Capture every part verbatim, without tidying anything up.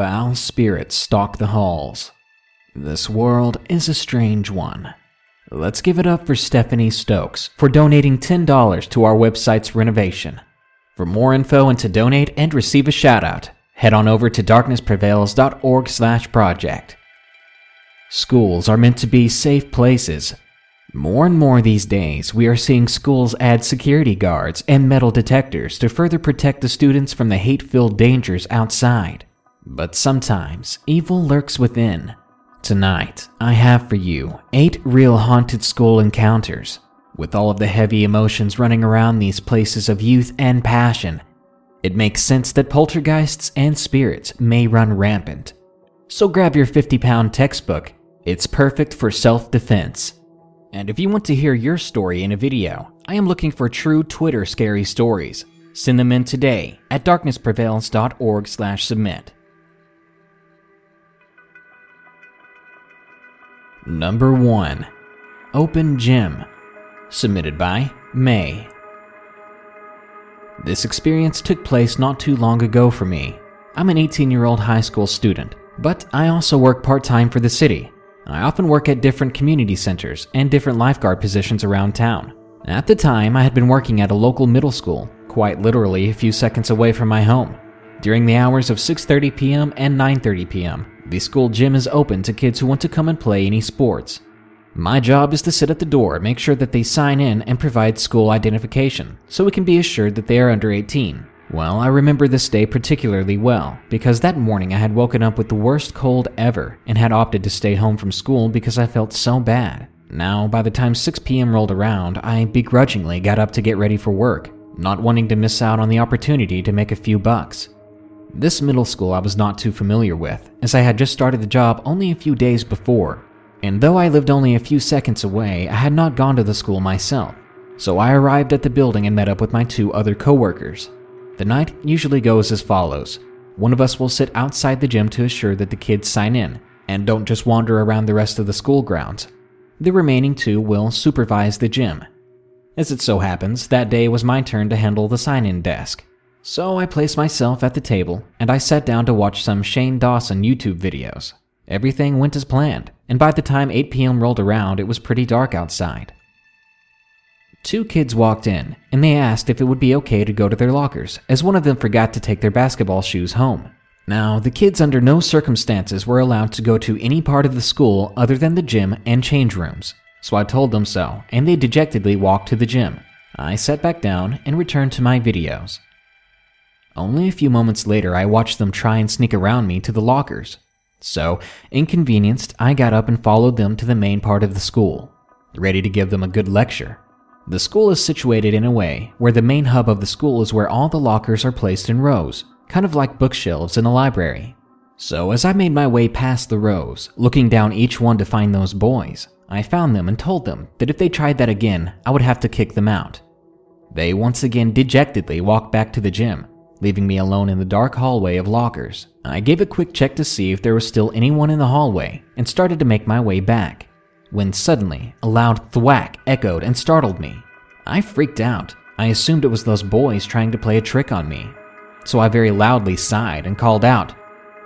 Foul spirits stalk the halls. This world is a strange one. Let's give it up for Stephanie Stokes for donating ten dollars to our website's renovation. For more info and to donate and receive a shout-out, head on over to darkness prevails dot org slash project. Schools are meant to be safe places. More and more these days, we are seeing schools add security guards and metal detectors to further protect the students from the hate-filled dangers outside. But sometimes, evil lurks within. Tonight, I have for you eight real haunted school encounters. With all of the heavy emotions running around these places of youth and passion, it makes sense that poltergeists and spirits may run rampant. So grab your fifty pound textbook. It's perfect for self-defense. And if you want to hear your story in a video, I am looking for true Twitter scary stories. Send them in today at darkness prevails dot org slash submit. Number one. Open Gym. Submitted by May. This experience took place not too long ago for me. I'm an eighteen year old high school student, but I also work part-time for the city. I often work at different community centers and different lifeguard positions around town. At the time, I had been working at a local middle school, quite literally a few seconds away from my home. During the hours of six thirty p m and nine thirty p m, the school gym is open to kids who want to come and play any sports. My job is to sit at the door and make sure that they sign in and provide school identification, so we can be assured that they are under eighteen. Well, I remember this day particularly well, because that morning I had woken up with the worst cold ever and had opted to stay home from school because I felt so bad. Now, by the time six p m rolled around, I begrudgingly got up to get ready for work, not wanting to miss out on the opportunity to make a few bucks. This middle school I was not too familiar with, as I had just started the job only a few days before, and though I lived only a few seconds away, I had not gone to the school myself. So I arrived at the building and met up with my two other coworkers. The night usually goes as follows. One of us will sit outside the gym to assure that the kids sign in and don't just wander around the rest of the school grounds. The remaining two will supervise the gym. As it so happens, that day was my turn to handle the sign-in desk. So I placed myself at the table and I sat down to watch some Shane Dawson YouTube videos. Everything went as planned, and by the time eight p m rolled around, it was pretty dark outside. Two kids walked in, and they asked if it would be okay to go to their lockers, as one of them forgot to take their basketball shoes home. Now, the kids under no circumstances were allowed to go to any part of the school other than the gym and change rooms, so I told them so, and they dejectedly walked to the gym. I sat back down and returned to my videos. Only a few moments later, I watched them try and sneak around me to the lockers. So, inconvenienced, I got up and followed them to the main part of the school, ready to give them a good lecture. The school is situated in a way where the main hub of the school is where all the lockers are placed in rows, kind of like bookshelves in a library. So as I made my way past the rows, looking down each one to find those boys, I found them and told them that if they tried that again, I would have to kick them out. They once again dejectedly walked back to the gym, leaving me alone in the dark hallway of lockers. I gave a quick check to see if there was still anyone in the hallway and started to make my way back, when suddenly a loud thwack echoed and startled me. I freaked out. I assumed it was those boys trying to play a trick on me. So I very loudly sighed and called out,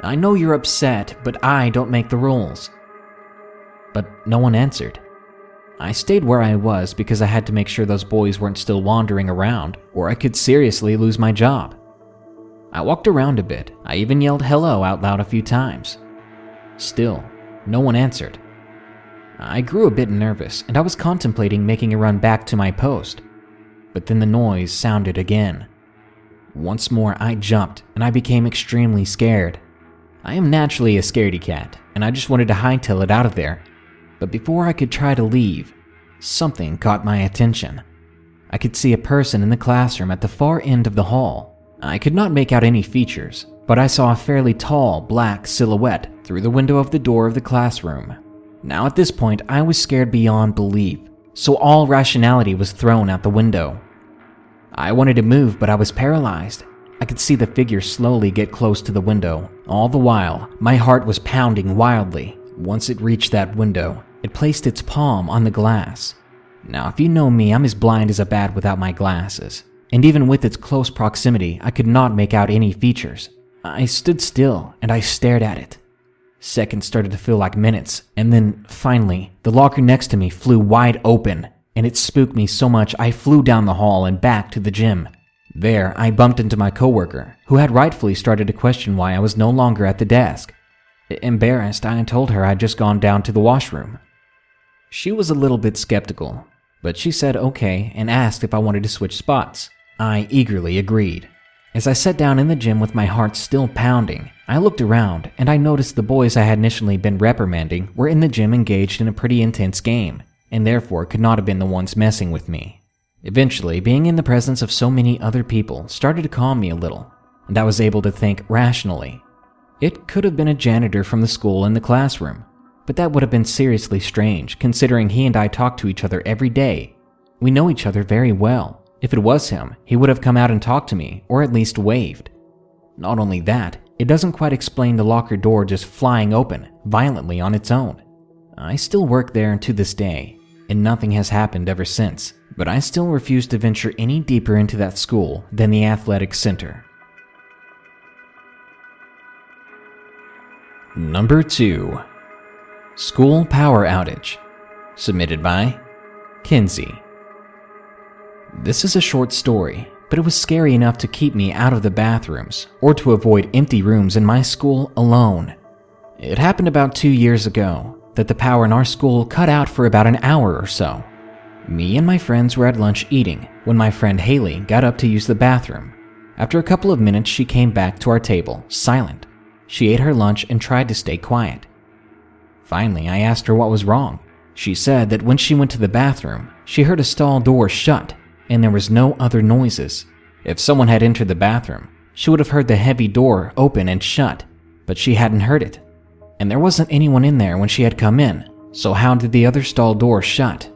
"I know you're upset, but I don't make the rules." But no one answered. I stayed where I was because I had to make sure those boys weren't still wandering around, or I could seriously lose my job. I walked around a bit. I even yelled hello out loud a few times. Still, no one answered. I grew a bit nervous, and I was contemplating making a run back to my post. But then the noise sounded again. Once more, I jumped, and I became extremely scared. I am naturally a scaredy cat, and I just wanted to hightail it out of there. But before I could try to leave, something caught my attention. I could see a person in the classroom at the far end of the hall. I could not make out any features, but I saw a fairly tall, black silhouette through the window of the door of the classroom. Now at this point, I was scared beyond belief, so all rationality was thrown out the window. I wanted to move, but I was paralyzed. I could see the figure slowly get close to the window. All the while, my heart was pounding wildly. Once it reached that window, it placed its palm on the glass. Now if you know me, I'm as blind as a bat without my glasses. And even with its close proximity, I could not make out any features. I stood still and I stared at it. Seconds started to feel like minutes, and then, finally, the locker next to me flew wide open, and it spooked me so much I flew down the hall and back to the gym. There, I bumped into my coworker, who had rightfully started to question why I was no longer at the desk. Embarrassed, I told her I'd just gone down to the washroom. She was a little bit skeptical, but she said okay and asked if I wanted to switch spots. I eagerly agreed. As I sat down in the gym with my heart still pounding, I looked around and I noticed the boys I had initially been reprimanding were in the gym engaged in a pretty intense game, and therefore could not have been the ones messing with me. Eventually, being in the presence of so many other people started to calm me a little, and I was able to think rationally. It could have been a janitor from the school in the classroom, but that would have been seriously strange considering he and I talked to each other every day. We know each other very well. If it was him, he would have come out and talked to me, or at least waved. Not only that, it doesn't quite explain the locker door just flying open, violently on its own. I still work there to this day, and nothing has happened ever since, but I still refuse to venture any deeper into that school than the athletic center. Number two. School Power Outage. Submitted by Kinsey. This is a short story, but it was scary enough to keep me out of the bathrooms or to avoid empty rooms in my school alone. It happened about two years ago that the power in our school cut out for about an hour or so. Me and my friends were at lunch eating when my friend Haley got up to use the bathroom. After a couple of minutes, she came back to our table, silent. She ate her lunch and tried to stay quiet. Finally, I asked her what was wrong. She said that when she went to the bathroom, she heard a stall door shut, and there was no other noises. If someone had entered the bathroom, she would have heard the heavy door open and shut, but she hadn't heard it. And there wasn't anyone in there when she had come in, so how did the other stall door shut?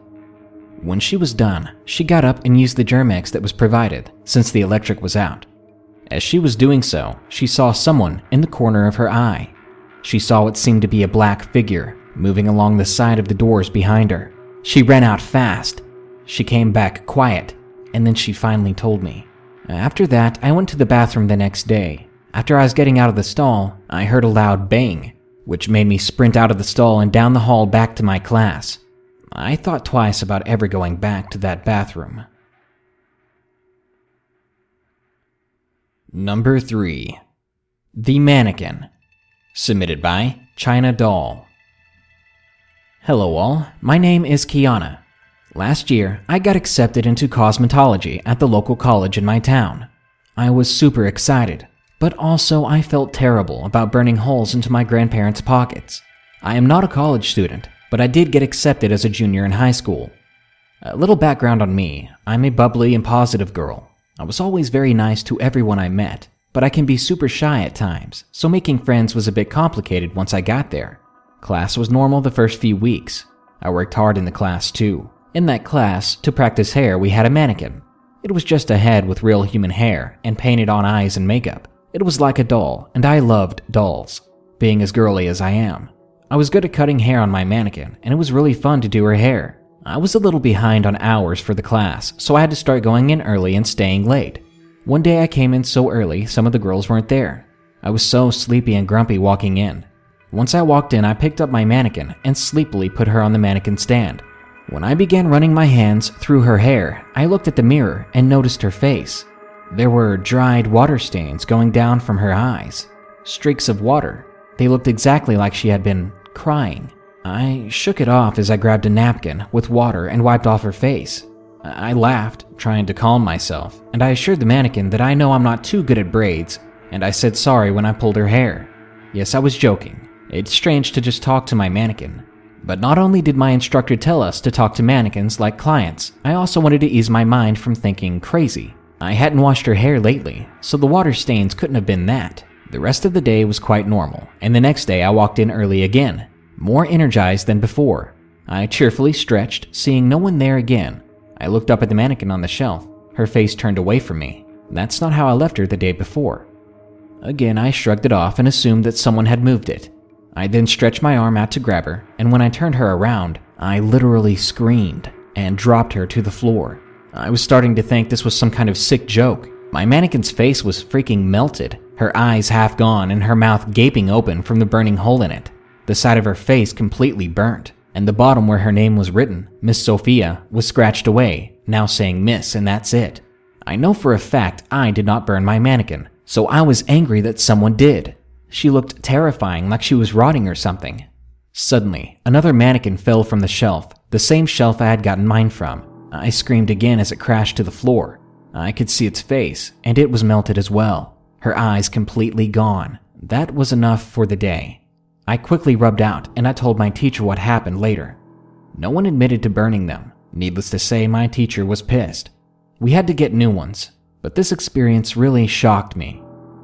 When she was done, she got up and used the Germex that was provided, since the electric was out. As she was doing so, she saw someone in the corner of her eye. She saw what seemed to be a black figure moving along the side of the doors behind her. She ran out fast. She came back quiet, and then she finally told me. After that, I went to the bathroom the next day. After I was getting out of the stall, I heard a loud bang, which made me sprint out of the stall and down the hall back to my class. I thought twice about ever going back to that bathroom. Number three. The Mannequin. Submitted by China Doll. Hello all, my name is Kiana. Last year, I got accepted into cosmetology at the local college in my town. I was super excited, but also I felt terrible about burning holes into my grandparents' pockets. I am not a college student, but I did get accepted as a junior in high school. A little background on me, I'm a bubbly and positive girl. I was always very nice to everyone I met, but I can be super shy at times, so making friends was a bit complicated once I got there. Class was normal the first few weeks. I worked hard in the class too. In that class, to practice hair, we had a mannequin. It was just a head with real human hair and painted on eyes and makeup. It was like a doll, and I loved dolls, being as girly as I am. I was good at cutting hair on my mannequin, and it was really fun to do her hair. I was a little behind on hours for the class, so I had to start going in early and staying late. One day I came in so early, some of the girls weren't there. I was so sleepy and grumpy walking in. Once I walked in, I picked up my mannequin and sleepily put her on the mannequin stand. When I began running my hands through her hair, I looked at the mirror and noticed her face. There were dried water stains going down from her eyes. Streaks of water. They looked exactly like she had been crying. I shook it off as I grabbed a napkin with water and wiped off her face. I laughed, trying to calm myself, and I assured the mannequin that I know I'm not too good at braids, and I said sorry when I pulled her hair. Yes, I was joking. It's strange to just talk to my mannequin. But not only did my instructor tell us to talk to mannequins like clients, I also wanted to ease my mind from thinking crazy. I hadn't washed her hair lately, so the water stains couldn't have been that. The rest of the day was quite normal, and the next day I walked in early again, more energized than before. I cheerfully stretched, seeing no one there again. I looked up at the mannequin on the shelf, her face turned away from me. That's not how I left her the day before. Again, I shrugged it off and assumed that someone had moved it. I then stretched my arm out to grab her, and when I turned her around, I literally screamed and dropped her to the floor. I was starting to think this was some kind of sick joke. My mannequin's face was freaking melted, her eyes half gone and her mouth gaping open from the burning hole in it, the side of her face completely burnt, and the bottom where her name was written, Miss Sophia, was scratched away, now saying Miss and that's it. I know for a fact I did not burn my mannequin, so I was angry that someone did. She looked terrifying, like she was rotting or something. Suddenly, another mannequin fell from the shelf, the same shelf I had gotten mine from. I screamed again as it crashed to the floor. I could see its face, and it was melted as well, her eyes completely gone. That was enough for the day. I quickly rubbed out, and I told my teacher what happened later. No one admitted to burning them. Needless to say, my teacher was pissed. We had to get new ones, but this experience really shocked me.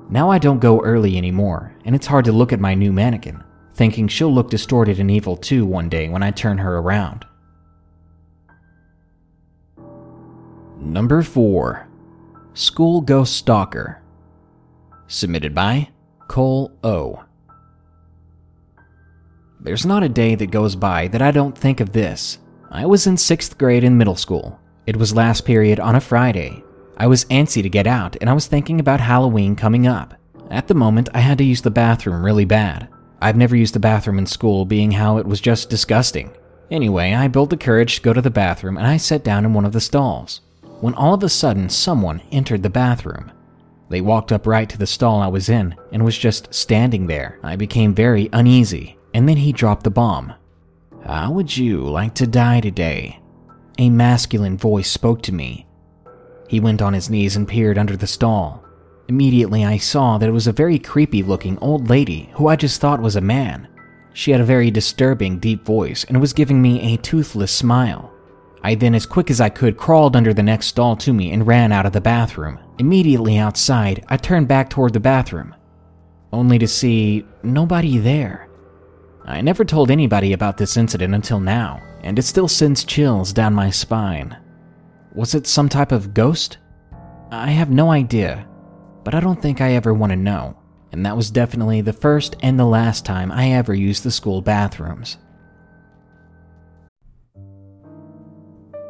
Now I don't go early anymore, and it's hard to look at my new mannequin, thinking she'll look distorted and evil too one day when I turn her around. Number four. School Ghost Stalker. Submitted by Cole O. There's not a day that goes by that I don't think of this. I was in sixth grade in middle school. It was last period on a Friday. I was antsy to get out, and I was thinking about Halloween coming up. At the moment, I had to use the bathroom really bad. I've never used the bathroom in school, being how it was just disgusting. Anyway, I built the courage to go to the bathroom, and I sat down in one of the stalls, when all of a sudden someone entered the bathroom. They walked up right to the stall I was in and was just standing there. I became very uneasy, and then he dropped the bomb. "How would you like to die today?" A masculine voice spoke to me. He went on his knees and peered under the stall. Immediately I saw that it was a very creepy-looking old lady who I just thought was a man. She had a very disturbing deep voice and was giving me a toothless smile. I then, as quick as I could, crawled under the next stall to me and ran out of the bathroom. Immediately outside, I turned back toward the bathroom, only to see nobody there. I never told anybody about this incident until now, and it still sends chills down my spine. Was it some type of ghost? I have no idea, but I don't think I ever want to know. And that was definitely the first and the last time I ever used the school bathrooms.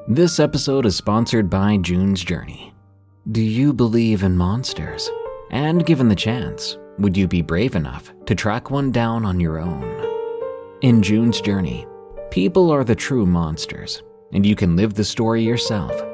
This episode is sponsored by June's Journey. Do you believe in monsters? And given the chance, would you be brave enough to track one down on your own? In June's Journey, people are the true monsters, and you can live the story yourself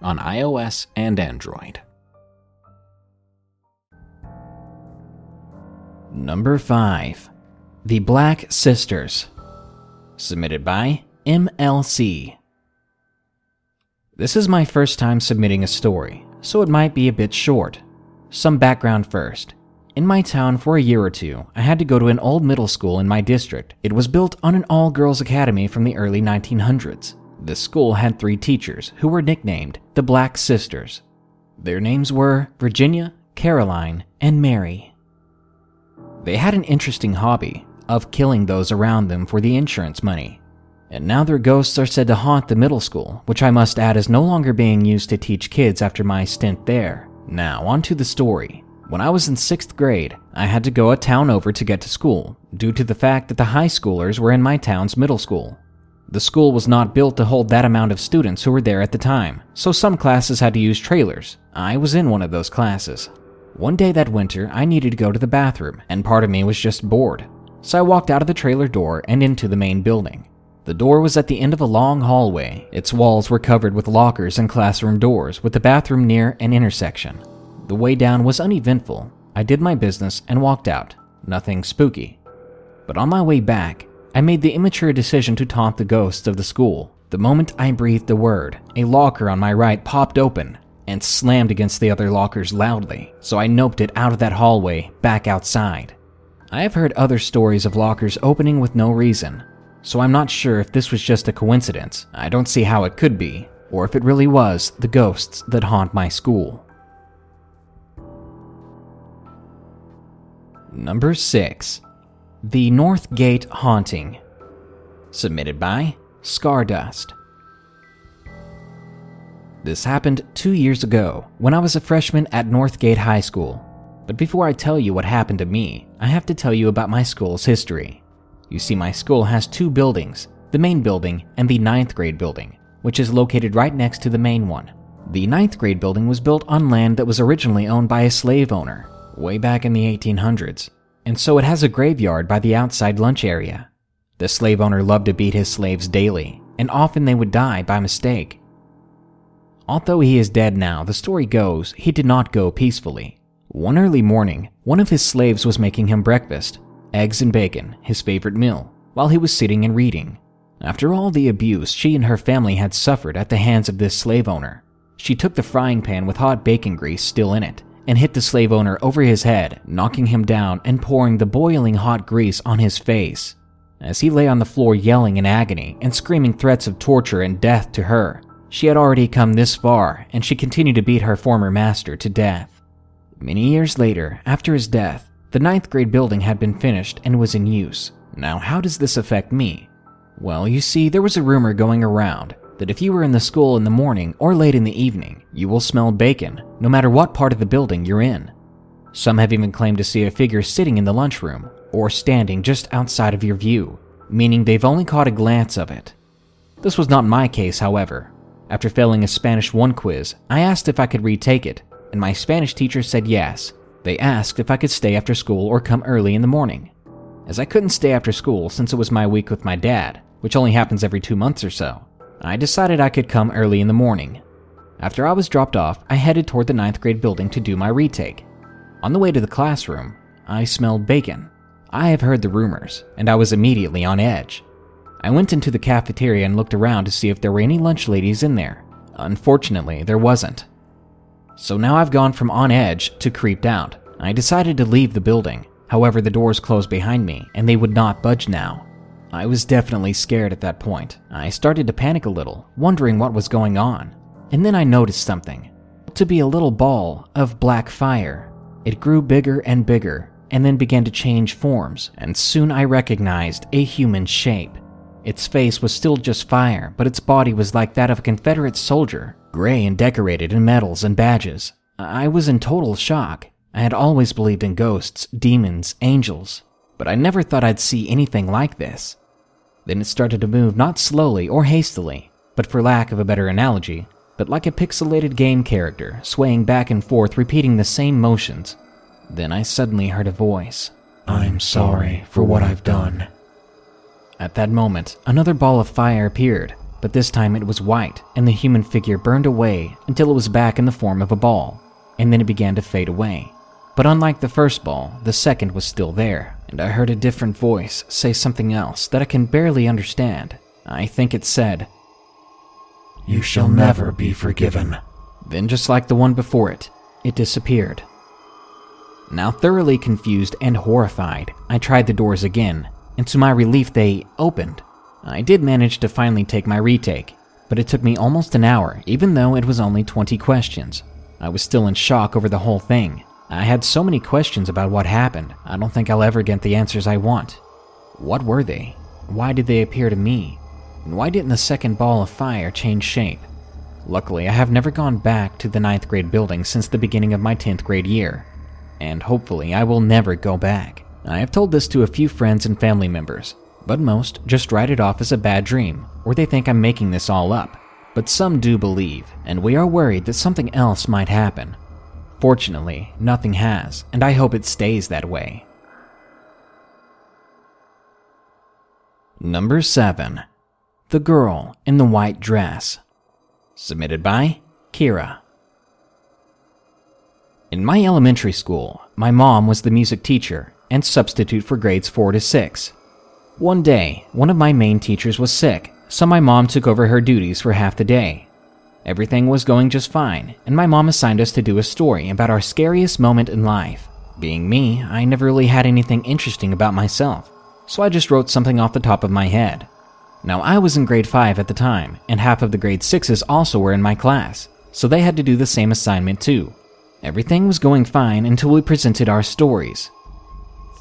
on iOS and Android. Number five. The Black Sisters. Submitted by M L C. This is my first time submitting a story, so it might be a bit short. Some background first. In my town for a year or two, I had to go to an old middle school in my district. It was built on an all-girls academy from the early nineteen hundreds. The school had three teachers who were nicknamed the Black Sisters. Their names were Virginia, Caroline, and Mary. They had an interesting hobby of killing those around them for the insurance money. And now their ghosts are said to haunt the middle school, which I must add is no longer being used to teach kids after my stint there. Now, on to the story. When I was in sixth grade, I had to go a town over to get to school, due to the fact that the high schoolers were in my town's middle school. The school was not built to hold that amount of students who were there at the time, so some classes had to use trailers. I was in one of those classes. One day that winter, I needed to go to the bathroom, and part of me was just bored. So I walked out of the trailer door and into the main building. The door was at the end of a long hallway. Its walls were covered with lockers and classroom doors, with the bathroom near an intersection. The way down was uneventful. I did my business and walked out, nothing spooky. But on my way back, I made the immature decision to taunt the ghosts of the school. The moment I breathed the word, a locker on my right popped open and slammed against the other lockers loudly, so I noped it out of that hallway back outside. I have heard other stories of lockers opening with no reason, so I'm not sure if this was just a coincidence. I don't see how it could be, or if it really was the ghosts that haunt my school. Number six. The Northgate Haunting. Submitted by Scardust. This happened two years ago when I was a freshman at Northgate High School. But before I tell you what happened to me, I have to tell you about my school's history. You see, my school has two buildings, the main building and the ninth grade building, which is located right next to the main one. The ninth grade building was built on land that was originally owned by a slave owner, way back in the eighteen hundreds, and so it has a graveyard by the outside lunch area. The slave owner loved to beat his slaves daily, and often they would die by mistake. Although he is dead now, the story goes he did not go peacefully. One early morning, one of his slaves was making him breakfast, eggs and bacon, his favorite meal, while he was sitting and reading. After all the abuse she and her family had suffered at the hands of this slave owner, she took the frying pan with hot bacon grease still in it and hit the slave owner over his head, knocking him down and pouring the boiling hot grease on his face. As he lay on the floor yelling in agony and screaming threats of torture and death to her, she had already come this far and she continued to beat her former master to death. Many years later, after his death, the ninth grade building had been finished and was in use. Now, how does this affect me? Well, you see, there was a rumor going around that if you were in the school in the morning or late in the evening, you will smell bacon, no matter what part of the building you're in. Some have even claimed to see a figure sitting in the lunchroom or standing just outside of your view, meaning they've only caught a glance of it. This was not my case, however. After failing a Spanish one quiz, I asked if I could retake it, and my Spanish teacher said yes. They asked if I could stay after school or come early in the morning. As I couldn't stay after school since it was my week with my dad, which only happens every two months or so, I decided I could come early in the morning. After I was dropped off, I headed toward the ninth grade building to do my retake. On the way to the classroom, I smelled bacon. I have heard the rumors, and I was immediately on edge. I went into the cafeteria and looked around to see if there were any lunch ladies in there. Unfortunately, there wasn't. So now I've gone from on edge to creeped out. I decided to leave the building. However, the doors closed behind me and they would not budge now. I was definitely scared at that point. I started to panic a little, wondering what was going on. And then I noticed something. To be a little ball of black fire. It grew bigger and bigger and then began to change forms, and soon I recognized a human shape. Its face was still just fire, but its body was like that of a Confederate soldier, gray and decorated in medals and badges. I was in total shock. I had always believed in ghosts, demons, angels, but I never thought I'd see anything like this. Then it started to move, not slowly or hastily, but for lack of a better analogy, but like a pixelated game character, swaying back and forth, repeating the same motions. Then I suddenly heard a voice. "I'm sorry for what I've done." At that moment, another ball of fire appeared, but this time it was white, and the human figure burned away until it was back in the form of a ball, and then it began to fade away. But unlike the first ball, the second was still there, and I heard a different voice say something else that I can barely understand. I think it said, "You shall never be forgiven." Then just like the one before it, it disappeared. Now thoroughly confused and horrified, I tried the doors again, and to my relief they opened. I did manage to finally take my retake, but it took me almost an hour, even though it was only twenty questions. I was still in shock over the whole thing. I had so many questions about what happened. I don't think I'll ever get the answers I want. What were they? Why did they appear to me? And why didn't the second ball of fire change shape? Luckily, I have never gone back to the ninth grade building since the beginning of my tenth grade year, and hopefully I will never go back. I have told this to a few friends and family members, but most just write it off as a bad dream, or they think I'm making this all up. But some do believe, and we are worried that something else might happen. Fortunately, nothing has, and I hope it stays that way. Number seven. The Girl in the White Dress. Submitted by Kira. In my elementary school, my mom was the music teacher and substitute for grades four to six. One day, one of my main teachers was sick, so my mom took over her duties for half the day. Everything was going just fine, and my mom assigned us to do a story about our scariest moment in life. Being me, I never really had anything interesting about myself, so I just wrote something off the top of my head. Now, I was in grade five at the time, and half of the grade sixes also were in my class, so they had to do the same assignment too. Everything was going fine until we presented our stories.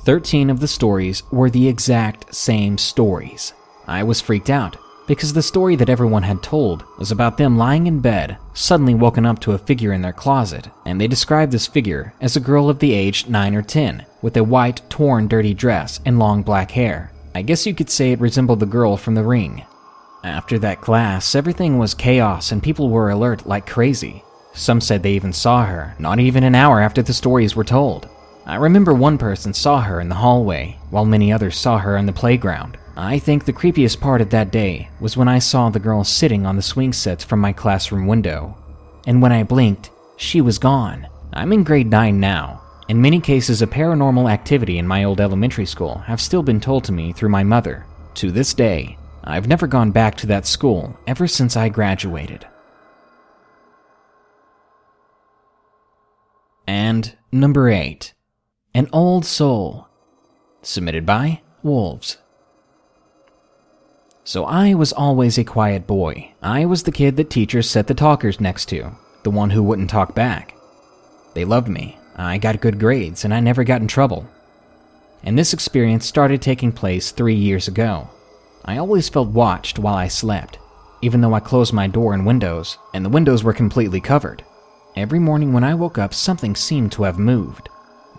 Thirteen of the stories were the exact same stories. I was freaked out because the story that everyone had told was about them lying in bed, suddenly woken up to a figure in their closet, and they described this figure as a girl of the age nine or ten with a white, torn, dirty dress and long black hair. I guess you could say it resembled the girl from The Ring. After that class, everything was chaos and people were alert like crazy. Some said they even saw her, not even an hour after the stories were told. I remember one person saw her in the hallway, while many others saw her on the playground. I think the creepiest part of that day was when I saw the girl sitting on the swing sets from my classroom window. And when I blinked, she was gone. I'm in grade nine now, and many cases of paranormal activity in my old elementary school have still been told to me through my mother. To this day, I've never gone back to that school ever since I graduated. And number eight, an old soul, submitted by Wolves. So I was always a quiet boy. I was the kid that teachers set the talkers next to, the one who wouldn't talk back. They loved me. I got good grades, and I never got in trouble. And this experience started taking place three years ago. I always felt watched while I slept, even though I closed my door and windows, and the windows were completely covered. Every morning when I woke up, something seemed to have moved.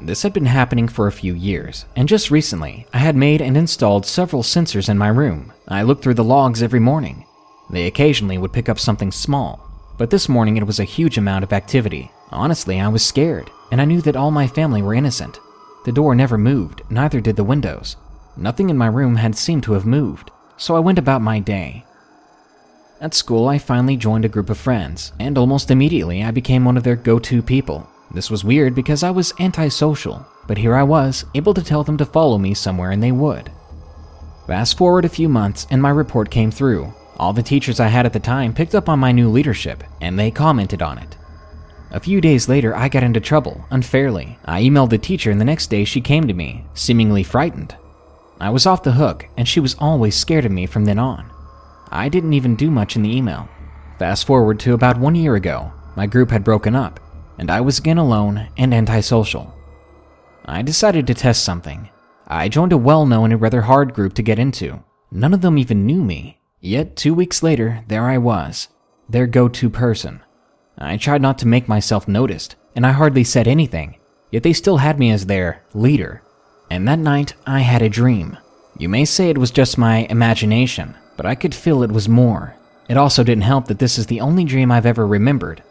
This had been happening for a few years, and just recently, I had made and installed several sensors in my room. I looked through the logs every morning. They occasionally would pick up something small, but this morning it was a huge amount of activity. Honestly, I was scared, and I knew that all my family were innocent. The door never moved, neither did the windows. Nothing in my room had seemed to have moved, so I went about my day. At school, I finally joined a group of friends, and almost immediately I became one of their go-to people. This was weird because I was antisocial, but here I was, able to tell them to follow me somewhere and they would. Fast forward a few months and my report came through. All the teachers I had at the time picked up on my new leadership, and they commented on it. A few days later, I got into trouble, unfairly. I emailed the teacher and the next day she came to me, seemingly frightened. I was off the hook, and she was always scared of me from then on. I didn't even do much in the email. Fast forward to about one year ago, my group had broken up, and I was again alone and antisocial. I decided to test something. I joined a well-known and rather hard group to get into. None of them even knew me. Yet two weeks later, there I was, their go-to person. I tried not to make myself noticed, and I hardly said anything, yet they still had me as their leader. And that night, I had a dream. You may say it was just my imagination, but I could feel it was more. It also didn't help that this is the only dream I've ever remembered.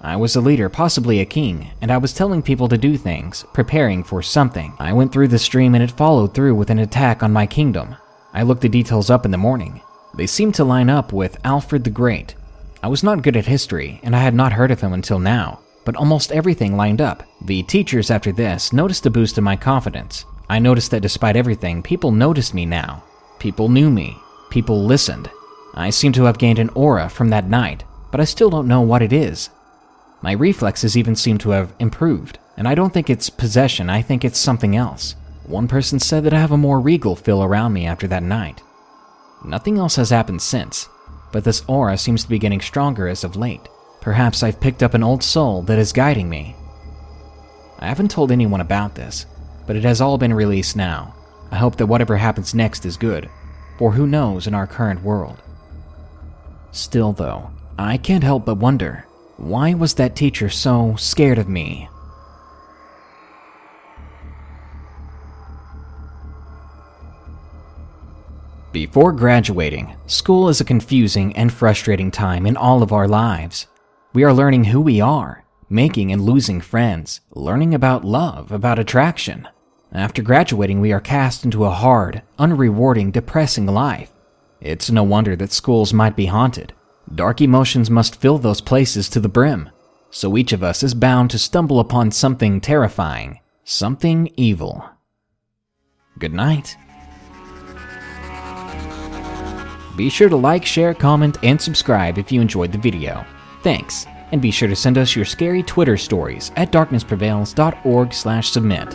I was a leader, possibly a king, and I was telling people to do things, preparing for something. I went through this dream and it followed through with an attack on my kingdom. I looked the details up in the morning. They seemed to line up with Alfred the Great. I was not good at history, and I had not heard of him until now, but almost everything lined up. The teachers after this noticed a boost in my confidence. I noticed that despite everything, people noticed me now. People knew me. People listened. I seem to have gained an aura from that night, but I still don't know what it is. My reflexes even seem to have improved, and I don't think it's possession, I think it's something else. One person said that I have a more regal feel around me after that night. Nothing else has happened since, but this aura seems to be getting stronger as of late. Perhaps I've picked up an old soul that is guiding me. I haven't told anyone about this, but it has all been released now. I hope that whatever happens next is good, or who knows in our current world. Still though, I can't help but wonder, why was that teacher so scared of me? Before graduating, school is a confusing and frustrating time in all of our lives. We are learning who we are, making and losing friends, learning about love, about attraction. After graduating, we are cast into a hard, unrewarding, depressing life. It's no wonder that schools might be haunted. Dark emotions must fill those places to the brim. so each of us is bound to stumble upon something terrifying, something evil. Good night. Be sure to like, share, comment, and subscribe if you enjoyed the video. Thanks, and be sure to send us your scary Twitter stories at darkness prevails dot org slash submit.